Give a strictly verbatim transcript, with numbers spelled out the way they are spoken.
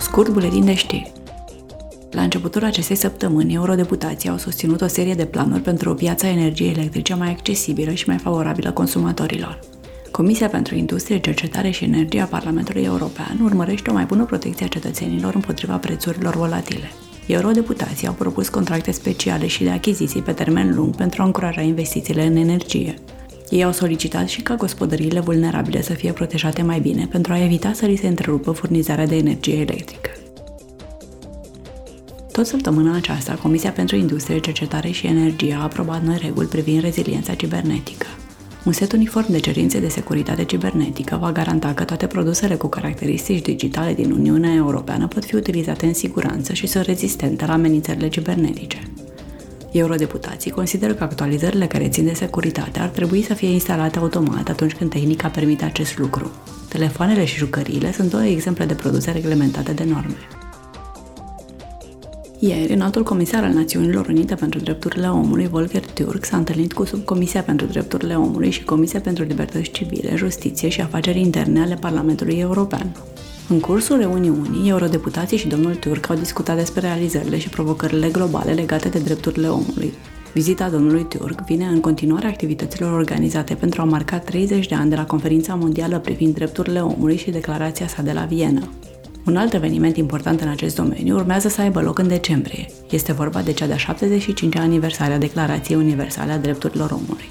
Scurt buletin de știri. La începutul acestei săptămâni, eurodeputații au susținut o serie de planuri pentru o piață a energiei electrice mai accesibilă și mai favorabilă consumatorilor. Comisia pentru Industrie, Cercetare și Energie a Parlamentului European urmărește o mai bună protecție a cetățenilor împotriva prețurilor volatile. Eurodeputații au propus contracte speciale și de achiziții pe termen lung pentru a încuraja investițiile în energie. Ei au solicitat și ca gospodăriile vulnerabile să fie protejate mai bine pentru a evita să li se întrerupă furnizarea de energie electrică. Tot săptămâna aceasta, Comisia pentru Industrie, Cercetare și Energie a aprobat noi reguli privind reziliența cibernetică. Un set uniform de cerințe de securitate cibernetică va garanta că toate produsele cu caracteristici digitale din Uniunea Europeană pot fi utilizate în siguranță și sunt rezistente la amenințările cibernetice. Eurodeputații consideră că actualizările care țin de securitate ar trebui să fie instalate automat atunci când tehnica permite acest lucru. Telefoanele și jucăriile sunt două exemple de produse reglementate de norme. Ieri, înaltul comisar al Națiunilor Unite pentru Drepturile Omului, Volker Türk, s-a întâlnit cu Subcomisia pentru Drepturile Omului și Comisia pentru Libertăți Civile, Justiție și Afaceri Interne ale Parlamentului European. În cursul reuniunii, eurodeputații și domnul Türk au discutat despre realizările și provocările globale legate de drepturile omului. Vizita domnului Türk vine în continuarea activităților organizate pentru a marca treizeci de ani de la Conferința Mondială privind drepturile omului și declarația sa de la Viena. Un alt eveniment important în acest domeniu urmează să aibă loc în decembrie. Este vorba de cea de-a șaptezeci și cincea aniversare a Declarației Universale a Drepturilor Omului.